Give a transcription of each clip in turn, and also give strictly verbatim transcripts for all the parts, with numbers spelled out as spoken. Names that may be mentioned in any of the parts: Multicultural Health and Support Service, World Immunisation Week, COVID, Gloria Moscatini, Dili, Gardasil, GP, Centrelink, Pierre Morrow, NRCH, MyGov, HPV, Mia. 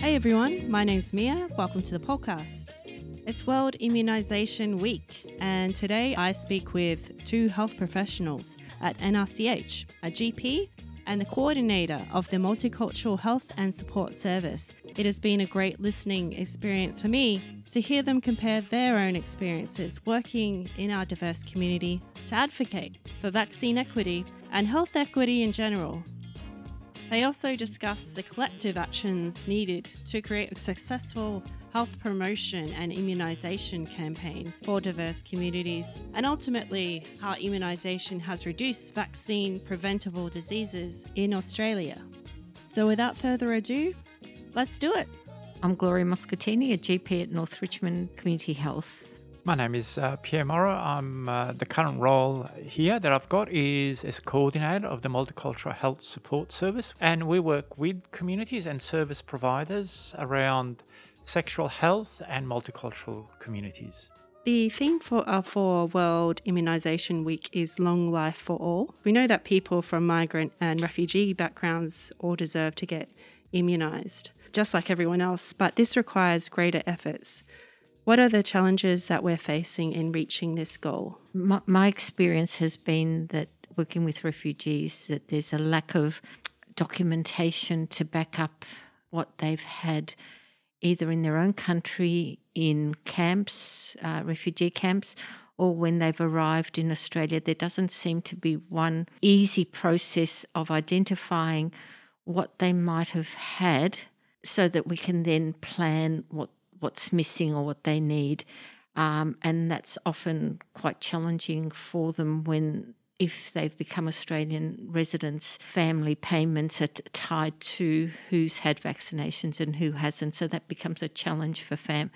Hey everyone, my name's Mia. Welcome to the podcast. It's World Immunisation Week, and today I speak with two health professionals at N R C H, a G P and the coordinator of the Multicultural Health and Support Service. It has been a great listening experience for me to hear them compare their own experiences working in our diverse community to advocate for vaccine equity and health equity in general. They also discuss the collective actions needed to create a successful health promotion and immunisation campaign for diverse communities, and ultimately how immunisation has reduced vaccine preventable diseases in Australia. So without further ado, let's do it. I'm Gloria Moscatini, a G P at North Richmond Community Health. My name is uh, Pierre Morrow. I'm, uh, the current role here that I've got is as coordinator of the Multicultural Health Support Service, and we work with communities and service providers around sexual health and multicultural communities. The theme for our for World Immunisation Week is long life for all. We know that people from migrant and refugee backgrounds all deserve to get immunised, just like everyone else, but this requires greater efforts. What are the challenges that we're facing in reaching this goal? My, my experience has been that working with refugees, that there's a lack of documentation to back up what they've had either in their own country, in camps, uh, refugee camps, or when they've arrived in Australia. There doesn't seem to be one easy process of identifying what they might have had so that we can then plan what what's missing or what they need. Um, and that's often quite challenging for them when, if they've become Australian residents, family payments are t- tied to who's had vaccinations and who hasn't. So that becomes a challenge for fam-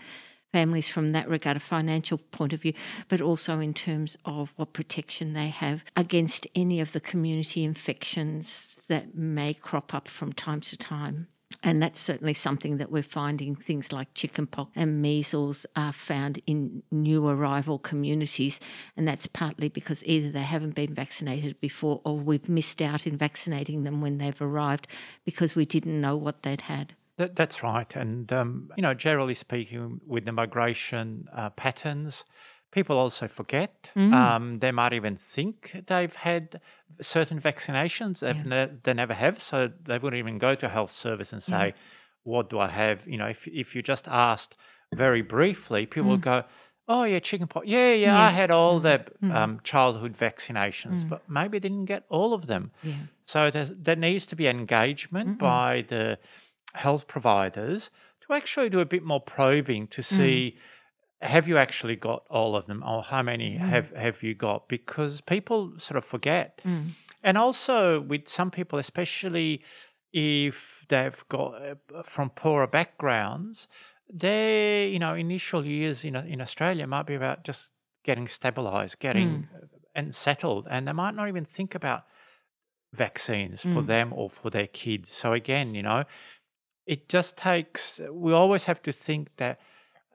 families from that regard, a financial point of view, but also in terms of what protection they have against any of the community infections that may crop up from time to time. And that's certainly something that we're finding. Things like chickenpox and measles are found in new arrival communities, and that's partly because either they haven't been vaccinated before or we've missed out in vaccinating them when they've arrived because we didn't know what they'd had. That, that's right. And, um, you know, generally speaking, with the migration uh, patterns, people also forget. Mm. Um, they might even think they've had certain vaccinations that yeah. ne- they never have, so they wouldn't even go to a health service and say, yeah. what do I have? You know, if if you just asked very briefly, people mm. would go, oh, yeah, chickenpox. Yeah, yeah, yeah, I had all the mm. um, childhood vaccinations, mm. but maybe didn't get all of them. Yeah. So there, there needs to be engagement mm-hmm. by the health providers to actually do a bit more probing to see mm. have you actually got all of them, or how many mm. have, have you got? Because people sort of forget. Mm. And also with some people, especially if they've got uh, from poorer backgrounds, their, you know, initial years in, in Australia might be about just getting stabilised, getting mm. and settled, and they might not even think about vaccines mm. for them or for their kids. So again, you know, it just takes, we always have to think that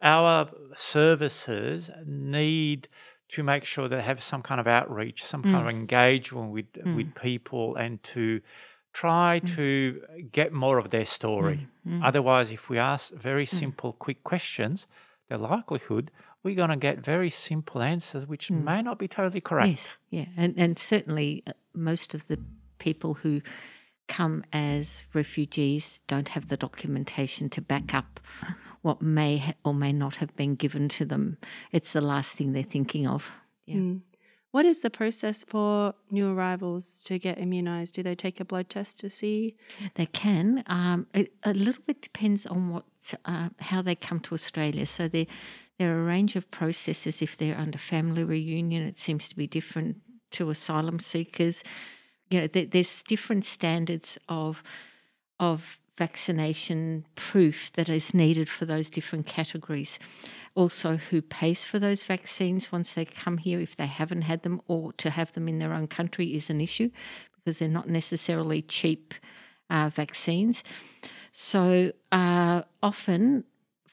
our services need to make sure they have some kind of outreach, some mm. kind of engagement with mm. with people, and to try mm. to get more of their story. Mm. Mm. Otherwise, if we ask very simple, mm. quick questions, the likelihood we're going to get very simple answers which mm. may not be totally correct. Yes, yeah, and, and certainly most of the people who come as refugees don't have the documentation to back up what may ha- or may not have been given to them. It's the last thing they're thinking of. Yeah. Mm. What is the process for new arrivals to get immunised? Do they take a blood test to see? They can. Um, it, a little bit depends on what uh, how they come to Australia. So there, there are a range of processes. If they're under family reunion, it seems to be different to asylum seekers. You know, there, there's different standards of of. vaccination proof that is needed for those different categories. Also, who pays for those vaccines once they come here, if they haven't had them, or to have them in their own country is an issue because they're not necessarily cheap uh, vaccines. So uh, often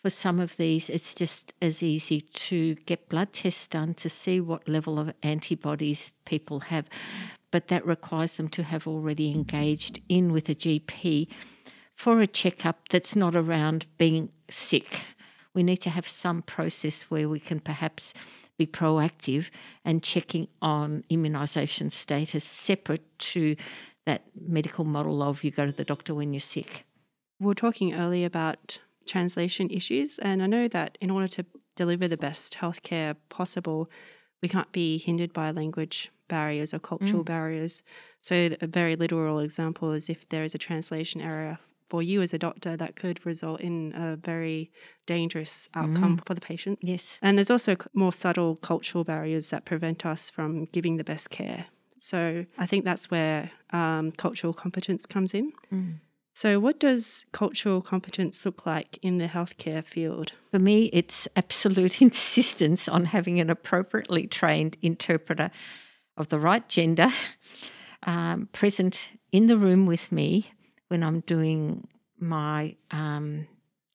for some of these, it's just as easy to get blood tests done to see what level of antibodies people have. But that requires them to have already engaged in with a G P for a checkup that's not around being sick. We need to have some process where we can perhaps be proactive and checking on immunisation status separate to that medical model of you go to the doctor when you're sick. We were talking earlier about translation issues, and I know that in order to deliver the best healthcare possible, we can't be hindered by language barriers or cultural mm. barriers. So a very literal example is if there is a translation error for you as a doctor, that could result in a very dangerous outcome mm. for the patient. Yes. And there's also more subtle cultural barriers that prevent us from giving the best care. So I think that's where um, cultural competence comes in. Mm. So what does cultural competence look like in the healthcare field? For me, it's absolute insistence on having an appropriately trained interpreter of the right gender um, present in the room with me when I'm doing my um,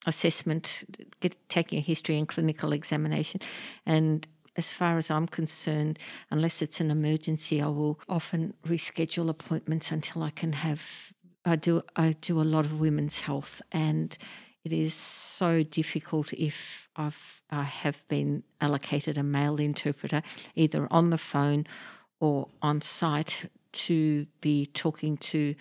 assessment, get, taking a history and clinical examination. And as far as I'm concerned, unless it's an emergency, I will often reschedule appointments until I can have, I do, I do a lot of women's health, and it is so difficult if I've, I have been allocated a male interpreter, either on the phone or on site, to be talking to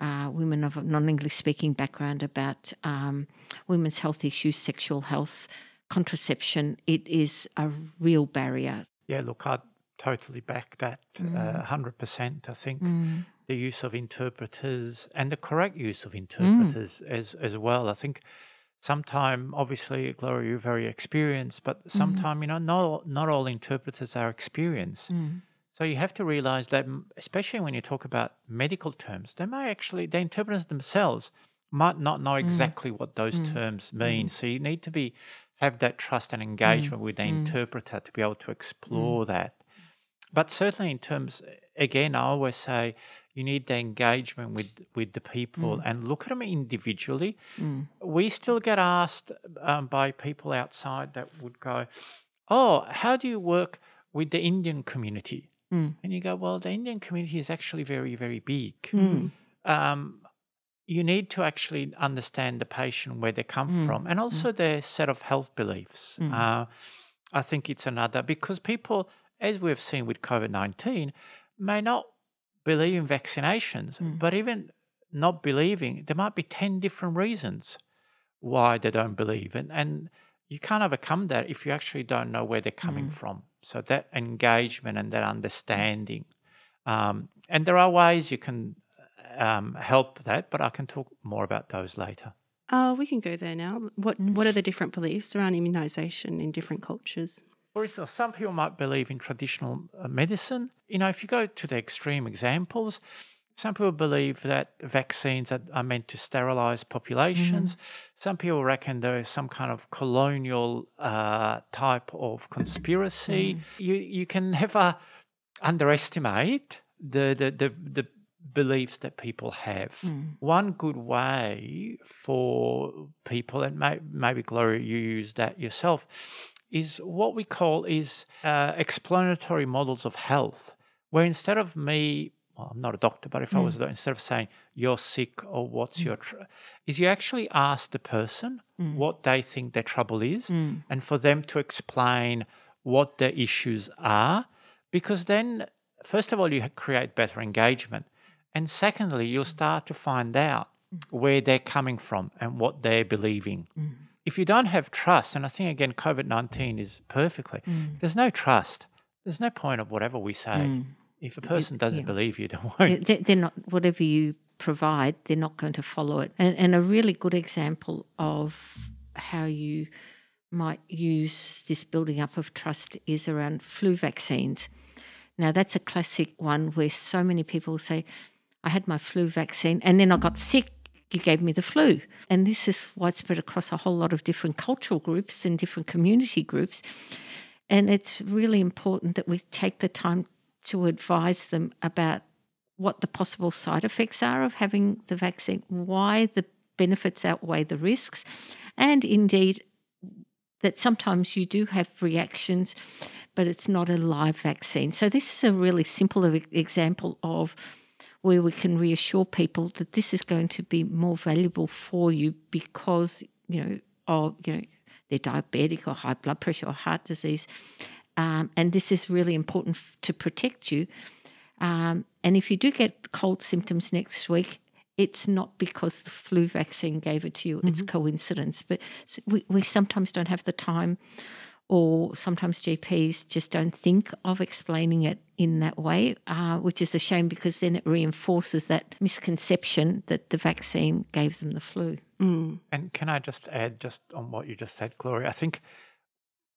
Uh, women of a non-English speaking background about um, women's health issues, sexual health, contraception. It is a real barrier. Yeah, look, I'd totally back that mm. uh, one hundred percent. I think mm. the use of interpreters and the correct use of interpreters mm. as, as well. I think sometime, obviously, Gloria, you're very experienced, but sometime, mm. you know, not, not all interpreters are experienced. Mm. So you have to realise that, especially when you talk about medical terms, they may actually, the interpreters themselves might not know exactly mm. what those mm. terms mean. Mm. So you need to be have that trust and engagement mm. with the mm. interpreter to be able to explore mm. that. But certainly in terms, again, I always say you need the engagement with, with the people mm. and look at them individually. Mm. We still get asked um, by people outside that would go, oh, how do you work with the Indian community? Mm. And you go, well, the Indian community is actually very, very big. Mm. Um, you need to actually understand the patient, where they come mm. from, and also mm. their set of health beliefs. Mm. Uh, I think it's another, because people, as we've seen with COVID nineteen, may not believe in vaccinations, mm. but even not believing, there might be ten different reasons why they don't believe. And, and you can't overcome that if you actually don't know where they're coming mm. from. So that engagement and that understanding. Um, and there are ways you can um, help that, but I can talk more about those later. Uh, we can go there now. What What are the different beliefs around immunisation in different cultures? For instance, some people might believe in traditional medicine. You know, if you go to the extreme examples, some people believe that vaccines are, are meant to sterilise populations. Mm. Some people reckon there is some kind of colonial uh, type of conspiracy. Mm. You you can never underestimate the the, the, the beliefs that people have. Mm. One good way for people, and may, maybe Gloria, you use that yourself, is what we call is uh, explanatory models of health, where instead of me, well, I'm not a doctor, but if mm. I was a doctor, instead of saying you're sick or what's mm. your, tr-, is you actually ask the person mm. what they think their trouble is mm. and for them to explain what their issues are, because then, first of all, you create better engagement. And secondly, you'll start to find out mm. where they're coming from and what they're believing. Mm. If you don't have trust, and I think, again, COVID nineteen is perfectly, mm. there's no trust. There's no point of whatever we say. Mm. If a person doesn't yeah. believe you, don't worry. They're not, whatever you provide, they're not going to follow it. And, and a really good example of how you might use this building up of trust is around flu vaccines. Now, that's a classic one where so many people say, I had my flu vaccine and then I got sick, you gave me the flu. And this is widespread across a whole lot of different cultural groups and different community groups. And it's really important that we take the time to advise them about what the possible side effects are of having the vaccine, why the benefits outweigh the risks, and indeed that sometimes you do have reactions, but it's not a live vaccine. So this is a really simple example of where we can reassure people that this is going to be more valuable for you because, you know, of, you know, they're diabetic or high blood pressure or heart disease. Um, and this is really important f- to protect you. Um, and if you do get cold symptoms next week, it's not because the flu vaccine gave it to you. Mm-hmm. It's coincidence. But we, we sometimes don't have the time, or sometimes G Ps just don't think of explaining it in that way, uh, which is a shame, because then it reinforces that misconception that the vaccine gave them the flu. Mm. And can I just add just on what you just said, Gloria? I think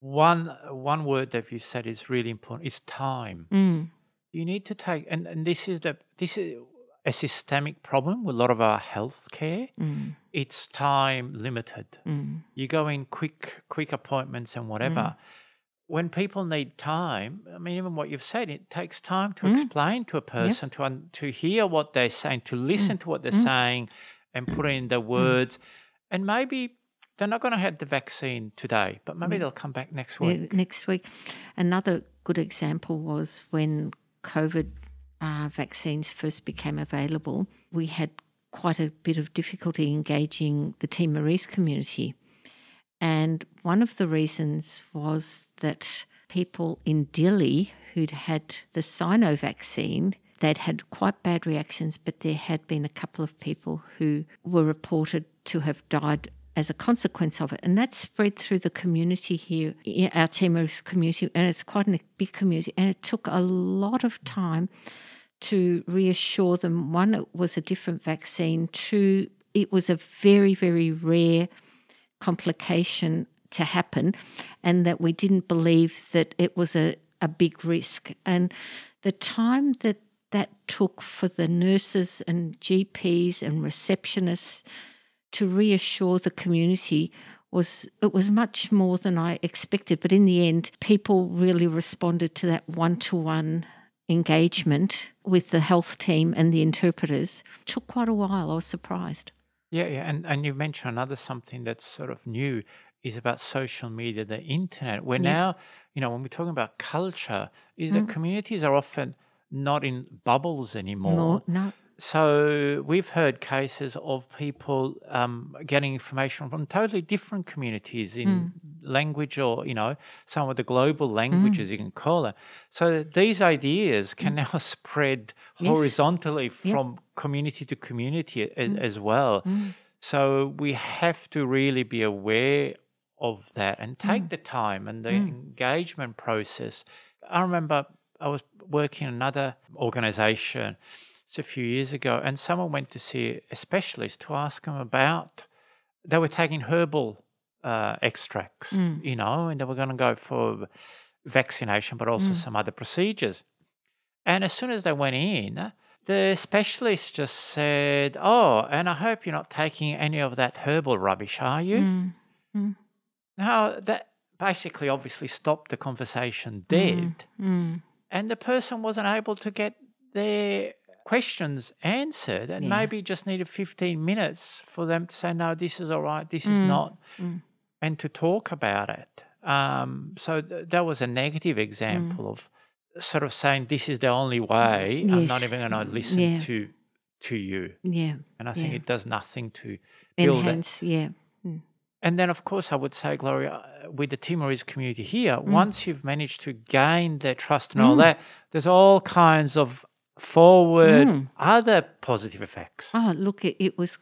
one one word that you said is really important is time. Mm. You need to take, and, and this is the this is a systemic problem with a lot of our healthcare. Mm. It's time limited. Mm. You go in quick, quick appointments and whatever. Mm. When people need time, I mean, even what you've said, it takes time to mm. explain to a person, yep. to un- to hear what they're saying, to listen mm. to what they're mm. saying, and put in the words, mm. and maybe they're not going to have the vaccine today, but maybe yeah. they'll come back next week. Yeah, next week. Another good example was when COVID uh, vaccines first became available, we had quite a bit of difficulty engaging the Timorese community. And one of the reasons was that people in Dili who'd had the Sino vaccine, they'd had quite bad reactions, but there had been a couple of people who were reported to have died as a consequence of it. And that spread through the community here, our Timorese community, and it's quite a big community. And it took a lot of time to reassure them, one, it was a different vaccine, two, it was a very, very rare complication to happen, and that we didn't believe that it was a, a big risk. And the time that that took for the nurses and G Ps and receptionists to reassure the community was it was much more than I expected. But in the end, people really responded to that one-to-one engagement with the health team and the interpreters. It took quite a while. I was surprised. Yeah, yeah. And, and you mentioned another something that's sort of new is about social media, the internet. We're yeah. now, you know, when we're talking about culture, is mm. that communities are often not in bubbles anymore. No, no. So we've heard cases of people um, getting information from totally different communities in mm. language, or, you know, some of the global languages mm. you can call it. So these ideas can mm. now spread yes. horizontally from yep. community to community a- mm. as well. Mm. So we have to really be aware of that and take mm. the time and the mm. engagement process. I remember I was working in another organisation a few years ago, and someone went to see a specialist to ask them about, they were taking herbal uh, extracts, mm. you know, and they were going to go for vaccination, but also mm. some other procedures. And as soon as they went in, the specialist just said, "Oh, and I hope you're not taking any of that herbal rubbish, are you?" Mm. Mm. Now, that basically obviously stopped the conversation dead, mm. Mm. and the person wasn't able to get their questions answered, and yeah. maybe just needed fifteen minutes for them to say, no, this is all right, this mm. is not, mm. and to talk about it. Um, so th- that was a negative example mm. of sort of saying, this is the only way, yes. I'm not even going to listen yeah. to to you. Yeah. And I think yeah. it does nothing to build Enhance, it. Yeah. Mm. And then, of course, I would say, Gloria, with the Timorese community here, mm. once you've managed to gain their trust and mm. all that, there's all kinds of forward mm. other positive effects. Oh, look, it, it was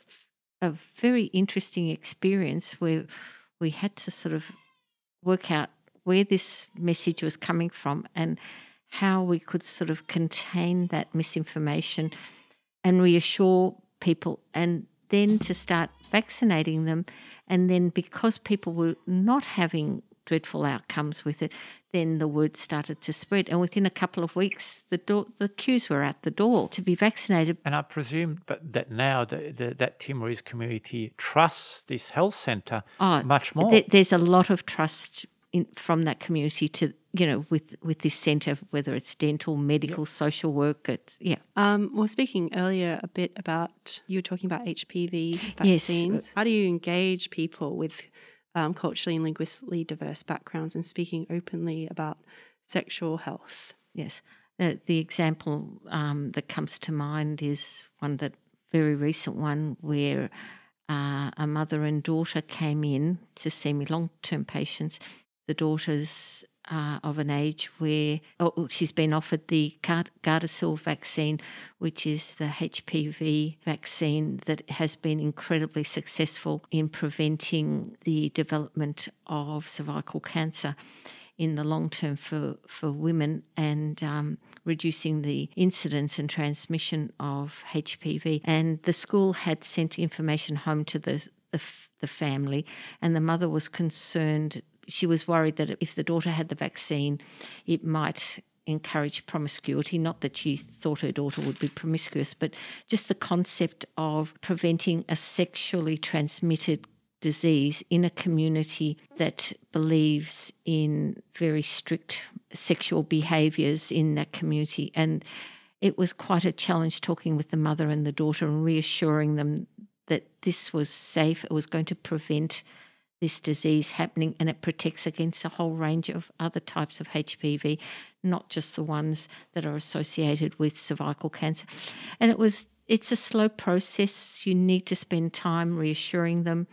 a very interesting experience where we had to sort of work out where this message was coming from and how we could sort of contain that misinformation and reassure people, and then to start vaccinating them. And then because people were not having dreadful outcomes with it, then the word started to spread. And within a couple of weeks, the door, the queues were out the door to be vaccinated. And I presume but that now the, the, that Timorese community trusts this health centre oh, much more. Th- there's a lot of trust in, from that community to, you know, with, with this centre, whether it's dental, medical, yep. social work. It's, yeah. Um, well, speaking earlier a bit about, you were talking about H P V vaccines. Yes. How do you engage people with Um, culturally and linguistically diverse backgrounds and speaking openly about sexual health? Yes. The, the example um, that comes to mind is one that very recent one where uh, a mother and daughter came in to see me, long-term patients. The daughter's uh, of an age where oh, she's been offered the Gardasil vaccine, which is the H P V vaccine that has been incredibly successful in preventing the development of cervical cancer in the long term for, for women and um, reducing the incidence and transmission of H P V. And the school had sent information home to the, the, the family, and the mother was concerned. She was worried that if the daughter had the vaccine, it might encourage promiscuity. Not that she thought her daughter would be promiscuous, but just the concept of preventing a sexually transmitted disease in a community that believes in very strict sexual behaviours in that community. And it was quite a challenge talking with the mother and the daughter and reassuring them that this was safe, it was going to prevent this disease happening, and it protects against a whole range of other types of H P V, not just the ones that are associated with cervical cancer. And it was It's a slow process. You need to spend time reassuring them,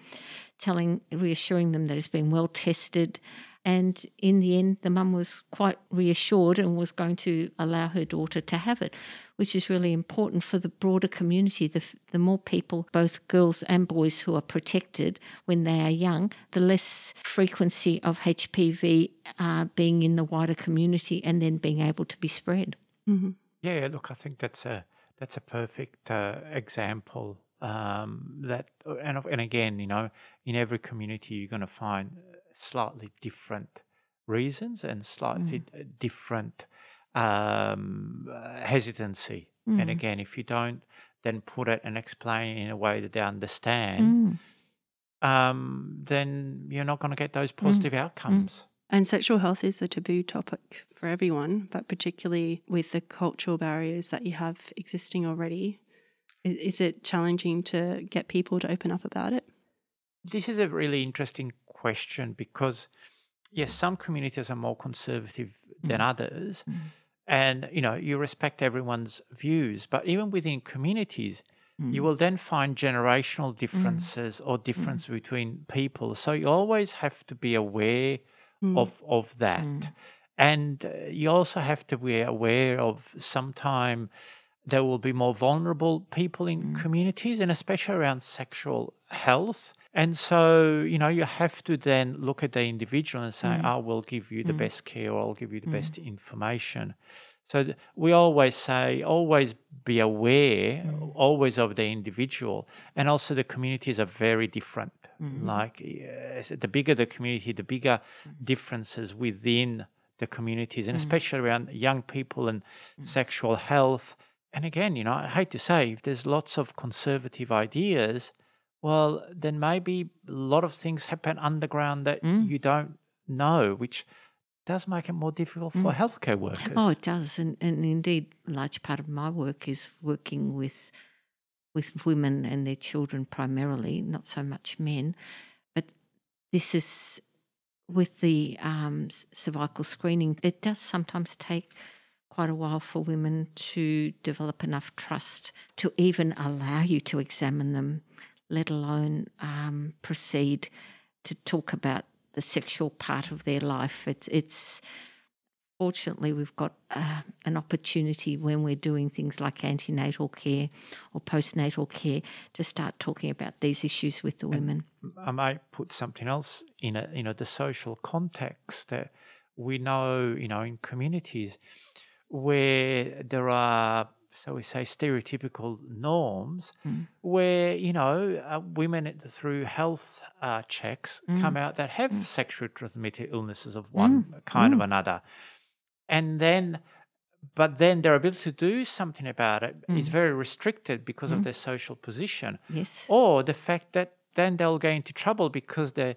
telling, reassuring them that it's been well tested. And in the end, the mum was quite reassured and was going to allow her daughter to have it, which is really important for the broader community. The, the more people, both girls and boys, who are protected when they are young, the less frequency of H P V uh, being in the wider community and then being able to be spread. Mm-hmm. Yeah, look, I think that's a... That's a perfect uh, example. Um, that and and again, you know, in every community you're going to find slightly different reasons and slightly mm. different um, hesitancy. Mm. And again, if you don't then put it and explain it in a way that they understand, mm. um, then you're not going to get those positive mm. outcomes. Mm. And sexual health is a taboo topic for everyone, but particularly with the cultural barriers that you have existing already, is it challenging to get people to open up about it? This is a really interesting question because, yes, some communities are more conservative mm. than others, mm. and, you know, you respect everyone's views, but even within communities, mm. you will then find generational differences mm. or difference mm. between people. So you always have to be aware Mm. of of that. Mm. And uh, you also have to be aware of sometime there will be more vulnerable people in mm. communities, and especially around sexual health. And so, you know, you have to then look at the individual and say, mm. I will give you the mm. best care, or I'll give you the mm. best information. So th- we always say, always be aware, mm. always of the individual. And also the communities are very different. Mm. Like uh, the bigger the community, the bigger differences within the communities, and mm. especially around young people and mm. sexual health. And again, you know, I hate to say, if there's lots of conservative ideas, well, then maybe a lot of things happen underground that mm. you don't know, which does make it more difficult for mm. healthcare workers. Oh, it does. And, and indeed, a large part of my work is working with with women and their children primarily, not so much men. But this is, with the um, cervical screening, it does sometimes take quite a while for women to develop enough trust to even allow you to examine them, let alone um, proceed to talk about the sexual part of their life. It's, it's fortunately, we've got uh, an opportunity when we're doing things like antenatal care or postnatal care to start talking about these issues with the women. And I might put something else in it, you know, the social context that we know, you know, in communities where there are, so we say, stereotypical norms mm. where, you know, uh, women through health uh, checks mm. come out that have mm. sexually transmitted illnesses of one mm. kind mm. of another. And then, but then their ability to do something about it mm. is very restricted because mm. of their social position. Yes. Or the fact that then they'll get into trouble because the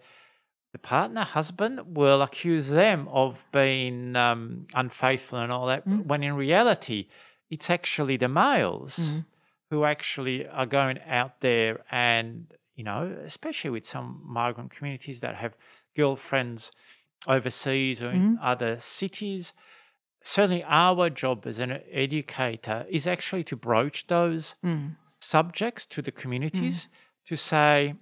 the partner, husband, will accuse them of being um, unfaithful and all that, mm. when in reality, it's actually the males mm. who actually are going out there and, you know, especially with some migrant communities that have girlfriends overseas or in mm. other cities. certainly our job as an educator is actually to broach those mm. subjects to the communities mm. to say,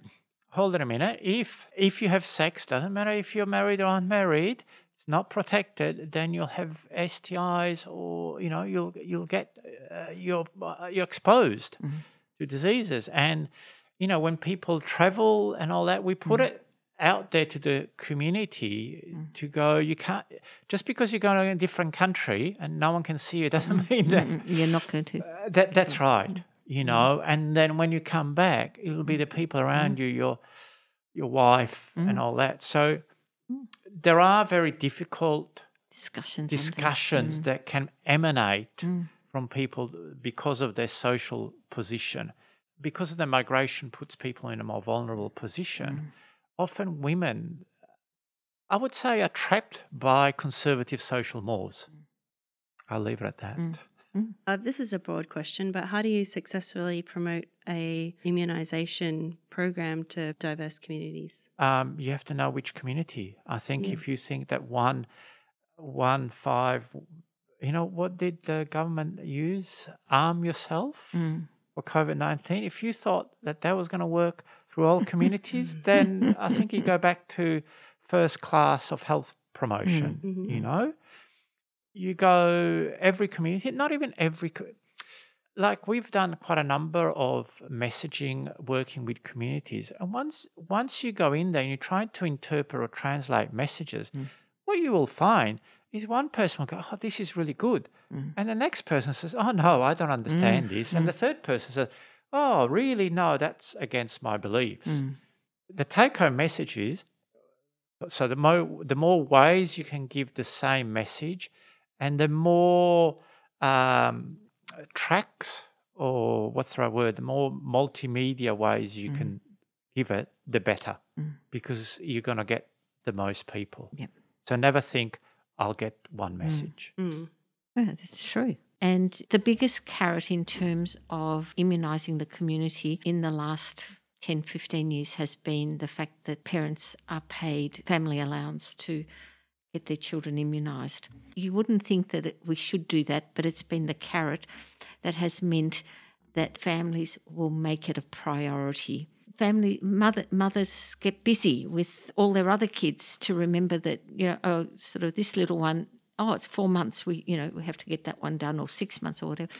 hold on a minute, if if you have sex, doesn't matter if you're married or unmarried, it's not protected, then you'll have S T Is or, you know, you'll you'll get, uh, you're, uh, you're exposed mm-hmm. to diseases. And, you know, when people travel and all that, we put mm-hmm. it out there to the community mm. to go, you can't, just because you're going to a different country and no one can see you doesn't mean that mm. you're not going to. Uh, that That's right, you know, mm. and then when you come back, it'll be the people around mm. you, your your wife mm. and all that. So mm. there are very difficult discussions, discussions mm. that can emanate mm. from people because of their social position. Because of the migration puts people in a more vulnerable position, mm. often women, I would say, are trapped by conservative social mores. I'll leave it at that. Mm. Mm. Uh, this is a broad question, but how do you successfully promote a immunisation program to diverse communities? Um, you have to know which community. I think yeah. if you think that one, one, five, you know, what did the government use? Arm yourself mm. for COVID nineteen. If you thought that that was going to work through all communities, then I think you go back to first class of health promotion, mm-hmm. you know. You go every community, not even every, like we've done quite a number of messaging working with communities. And once once you go in there and you try to interpret or translate messages, mm. what you will find is one person will go, oh, this is really good. Mm. And the next person says, oh, no, I don't understand mm. this. And mm. the third person says, oh, really? No, that's against my beliefs. Mm. The take-home message is, so the more, the more ways you can give the same message and the more um, tracks or what's the right word, the more multimedia ways you mm. can give it, the better mm. because you're going to get the most people. Yep. So never think, I'll get one message. Mm. Mm. Yeah, that's true. And the biggest carrot in terms of immunising the community in the last ten, fifteen years has been the fact that parents are paid family allowance to get their children immunised. You wouldn't think that it, we should do that, but it's been the carrot that has meant that families will make it a priority. Family mother, mothers get busy with all their other kids to remember that, you know, oh, sort of this little one, oh, it's four months, we, you know, we have to get that one done, or six months or whatever.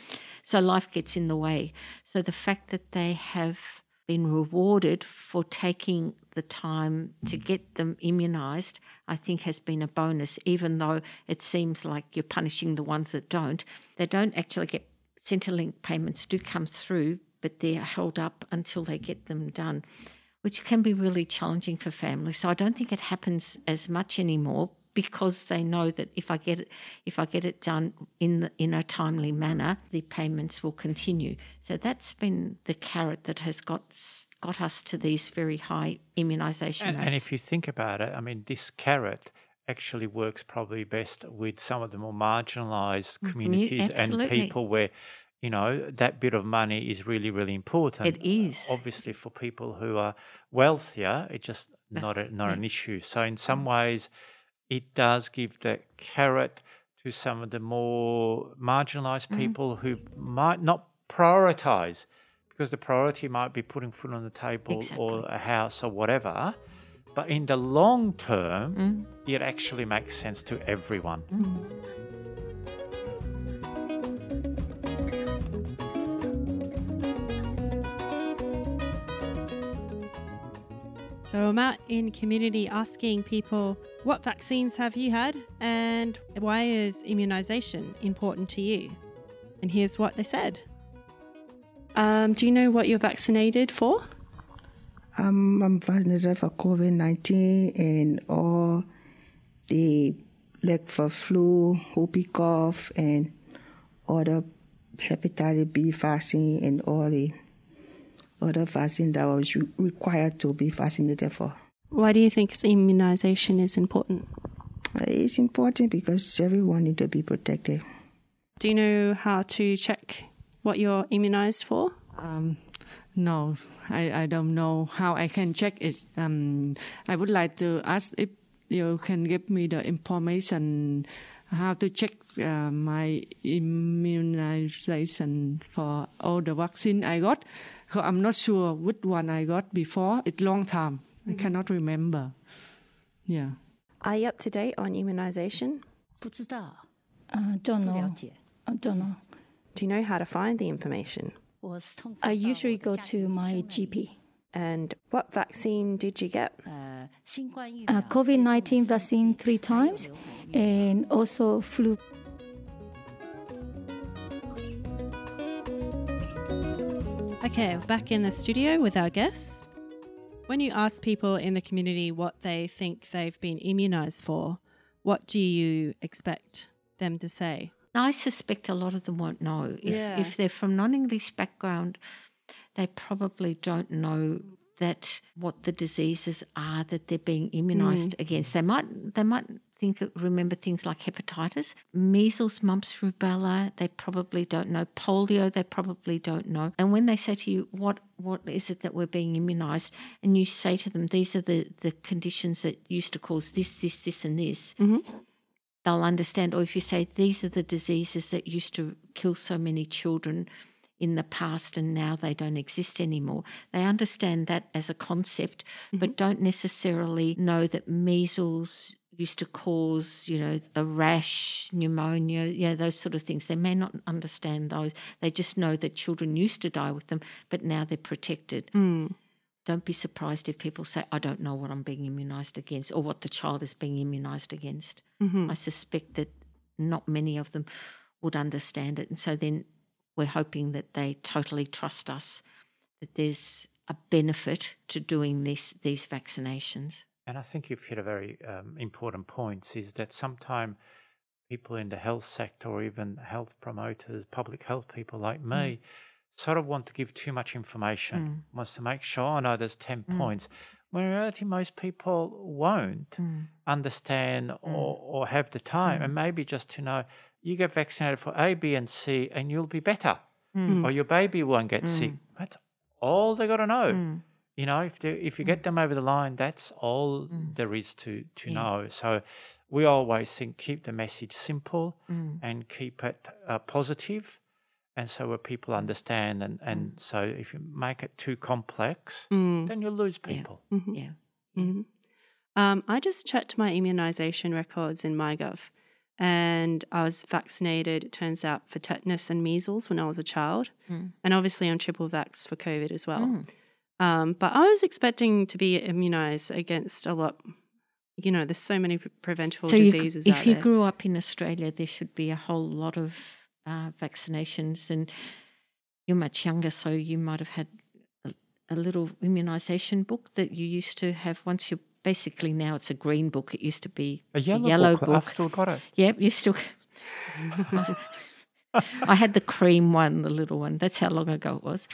So life gets in the way. So the fact that they have been rewarded for taking the time to get them immunised, I think has been a bonus, even though it seems like you're punishing the ones that don't. They don't actually get, Centrelink payments do come through, but they're held up until they get them done, which can be really challenging for families. So I don't think it happens as much anymore, because they know that if I get it, if I get it done in the, in a timely manner, the payments will continue. So that's been the carrot that has got got us to these very high immunisation rates. And if you think about it, I mean, this carrot actually works probably best with some of the more marginalised communities Absolutely. and people where, you know, that bit of money is really, really important. It is. Obviously, for people who are wealthier, it's just not a, not yeah. an issue. So in some ways, it does give that carrot to some of the more marginalised mm. people who might not prioritise, because the priority might be putting food on the table exactly. or a house or whatever. But in the long term, mm. it actually makes sense to everyone. Mm. So I'm out in community asking people, what vaccines have you had and why is immunisation important to you? And here's what they said. Um, do you know what you're vaccinated for? Um, I'm vaccinated for COVID nineteen and all the, like for flu, whooping cough and all the hepatitis B vaccine and all the other vaccine that was required to be vaccinated for. Why do you think immunisation is important? It's important because everyone needs to be protected. Do you know how to check what you're immunised for? Um, no, I, I don't know how I can check it. Um, I would like to ask if you can give me the information I have to check uh, my immunization for all the vaccine I got. So I'm not sure which one I got before. It's long time. Mm-hmm. I cannot remember. Yeah. Are you up to date on immunization? I don't know. I don't know. Do you know how to find the information? I usually go to my G P. And what vaccine did you get? Uh, COVID nineteen vaccine three times and also flu. Okay, back in the studio with our guests. When you ask people in the community what they think they've been immunised for, what do you expect them to say? I suspect a lot of them won't know. If, yeah. if they're from non-English background, they probably don't know that what the diseases are that they're being immunised mm. against. They might they might think remember things like hepatitis, measles, mumps, rubella. They probably don't know polio. They probably don't know. And when they say to you, "What what is it that we're being immunised?" and you say to them, "These are the the conditions that used to cause this, this, this, and this." Mm-hmm. They'll understand. Or if you say, these are the diseases that used to kill so many children in the past and now they don't exist anymore, they understand that as a concept, mm-hmm. but don't necessarily know that measles used to cause, you know, a rash, pneumonia, you know, those sort of things. They may not understand those. They just know that children used to die with them, but now they're protected. Mm. Don't be surprised if people say, I don't know what I'm being immunised against or what the child is being immunised against. Mm-hmm. I suspect that not many of them would understand it. And so then we're hoping that they totally trust us, that there's a benefit to doing this, these vaccinations. And I think you've hit a very um, important point, is that sometimes people in the health sector or even health promoters, public health people like me, mm. sort of want to give too much information, mm. wants to make sure, oh no, there's ten mm. points. When in reality, most people won't mm. understand mm. or, or have the time. Mm. And maybe just to know, you get vaccinated for A, B and C and you'll be better. Mm. Or your baby won't get mm. sick. That's all they got to know. Mm. You know, if, they, if you get them over the line, that's all mm. there is to, to yeah. know. So we always think keep the message simple mm. and keep it uh, positive. And so where people understand, and, and mm. so if you make it too complex, mm. then you'll lose people. Yeah. Mm-hmm. yeah. Mm-hmm. Um, I just checked my immunisation records in MyGov and I was vaccinated, it turns out, for tetanus and measles when I was a child. Mm. And obviously I'm triple vaxxed for COVID as well. Mm. Um, but I was expecting to be immunised against a lot. You know, there's so many pre- preventable so diseases you, out there. If you grew up in Australia, there should be a whole lot of Uh, vaccinations, and you're much younger, so you might have had a, a little immunisation book that you used to have. Once you basically now it's a green book. It used to be a yellow, a yellow book. book. I've still got it. Yep, you still. I had the cream one, the little one. That's how long ago it was.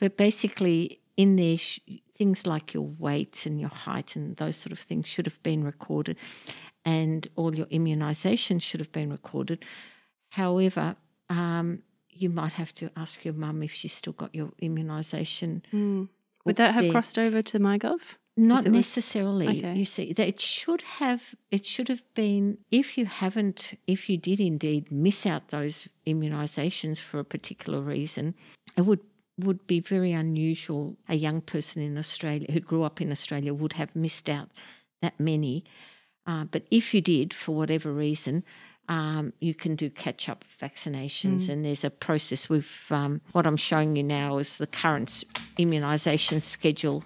But basically, in there, sh- things like your weight and your height and those sort of things should have been recorded, and all your immunisation should have been recorded. However, Um, you might have to ask your mum if she's still got your immunisation. Mm. Would that have there. crossed over to MyGov? Not necessarily. Okay. You see, that it should have. It should have been. If you haven't, if you did indeed miss out those immunisations for a particular reason, it would would be very unusual. A young person in Australia who grew up in Australia would have missed out that many. Uh, but if you did, for whatever reason. Um, you can do catch-up vaccinations mm. and there's a process. We've um, what I'm showing you now is the current immunisation schedule,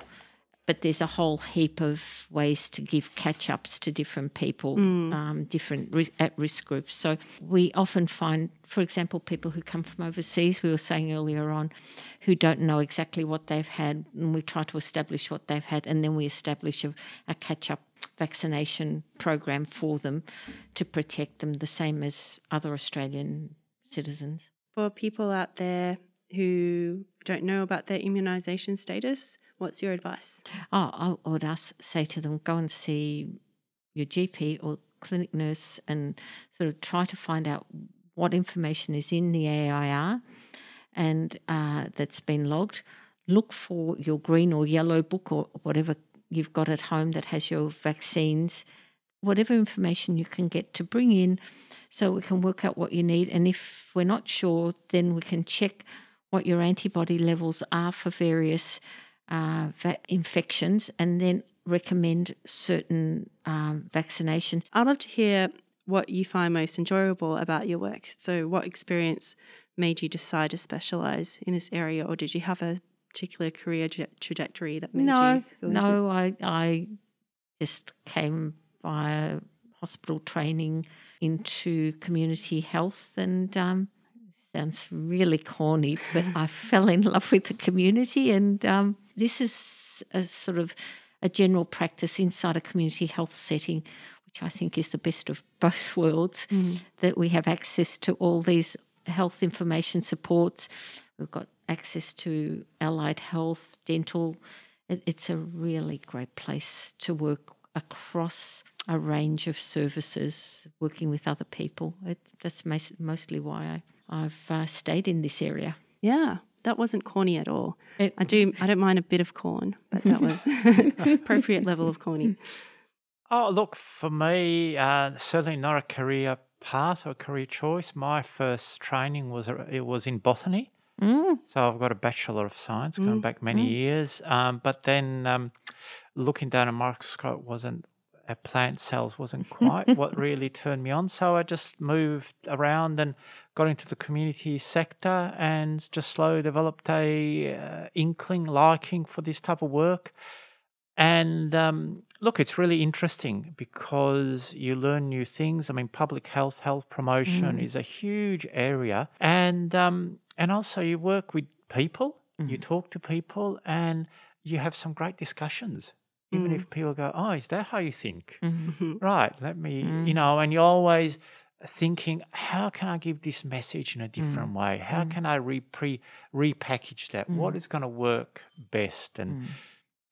but there's a whole heap of ways to give catch-ups to different people, mm. um, different ri- at-risk groups. So we often find, for example, people who come from overseas, we were saying earlier on, who don't know exactly what they've had, and we try to establish what they've had, and then we establish a, a catch-up vaccination program for them to protect them, the same as other Australian citizens. For people out there who don't know about their immunisation status, what's your advice? Oh, I would ask, say to them, go and see your G P or clinic nurse and sort of try to find out what information is in the A I R and uh, that's been logged. Look for your green or yellow book or whatever you've got at home that has your vaccines, whatever information you can get to bring in so we can work out what you need. And if we're not sure, then we can check what your antibody levels are for various uh, va- infections and then recommend certain um, vaccinations. I'd love to hear what you find most enjoyable about your work. So what experience made you decide to specialise in this area, or did you have a particular career tra- trajectory that made no, you? No, no, I, I just came via hospital training into community health, and um, sounds really corny, but I fell in love with the community, and um, this is a sort of a general practice inside a community health setting, which I think is the best of both worlds, mm. that we have access to all these health information supports. We've got access to allied health, dental. It, it's a really great place to work across a range of services, working with other people. It, that's mas- mostly why I, I've uh, stayed in this area. Yeah, that wasn't corny at all. It, I do. I don't mind a bit of corn, but that was appropriate level of corny. Oh, look, for me, uh, certainly not a career path or career choice. My first training was it was in botany. Mm. So I've got a Bachelor of Science going mm. back many mm. years. Um, but then um, looking down a microscope wasn't, at plant cells wasn't quite what really turned me on. So I just moved around and got into the community sector and just slowly developed a uh, inkling, liking for this type of work. And um, look, it's really interesting because you learn new things. I mean, public health, health promotion mm. is a huge area. And um, and also you work with people, mm. you talk to people, and you have some great discussions. Even mm. if people go, oh, is that how you think? Mm-hmm. Right, let me, mm. you know, and you're always thinking, how can I give this message in a different mm. way? How mm. can I re- pre- repackage that? Mm. What is going to work best? And mm.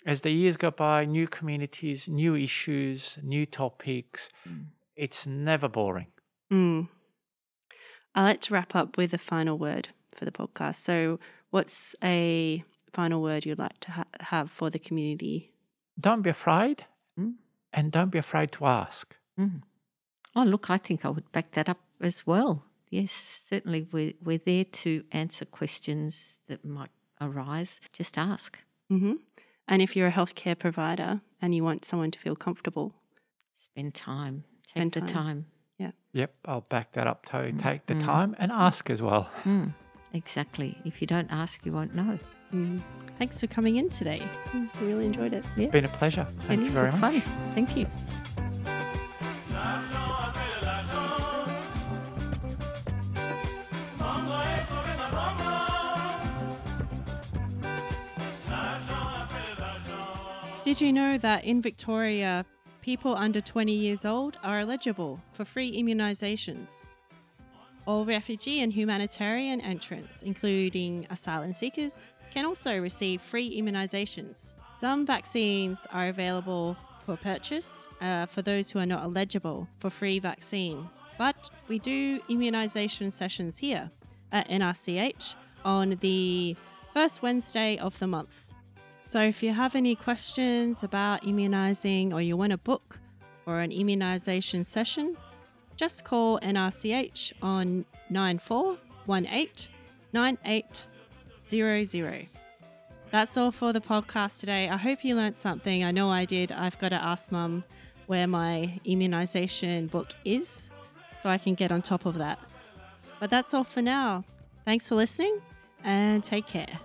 as the years go by, new communities, new issues, new topics, mm. it's never boring. Mm. I'd like to wrap up with a final word for the podcast. So what's a final word you'd like to ha- have for the community? Don't be afraid mm. and don't be afraid to ask. Mm. Oh, look, I think I would back that up as well. Yes, certainly we're, we're there to answer questions that might arise. Just ask. Mm-hmm. And if you're a healthcare provider and you want someone to feel comfortable, spend time. Take spend the time. time. Yeah. Yep, I'll back that up too. Mm. Take the mm. time and ask as well. Mm. Exactly. If you don't ask, you won't know. Mm. Thanks for coming in today. I really enjoyed it. Yeah. It's been a pleasure. Thanks very much. Fun. Thank you. Did you know that in Victoria, people under twenty years old are eligible for free immunisations? All refugee and humanitarian entrants, including asylum seekers, can also receive free immunisations. Some vaccines are available for purchase uh, for those who are not eligible for free vaccine. But we do immunisation sessions here at N R C H on the first Wednesday of the month. So if you have any questions about immunising, or you want a book or an immunisation session, just call N R C H on nine four one eight nine eight. Zero zero. That's all for the podcast today. I hope you learnt something. I know I did. I've got to ask Mum where my immunisation book is so I can get on top of that. But that's all for now. Thanks for listening and take care.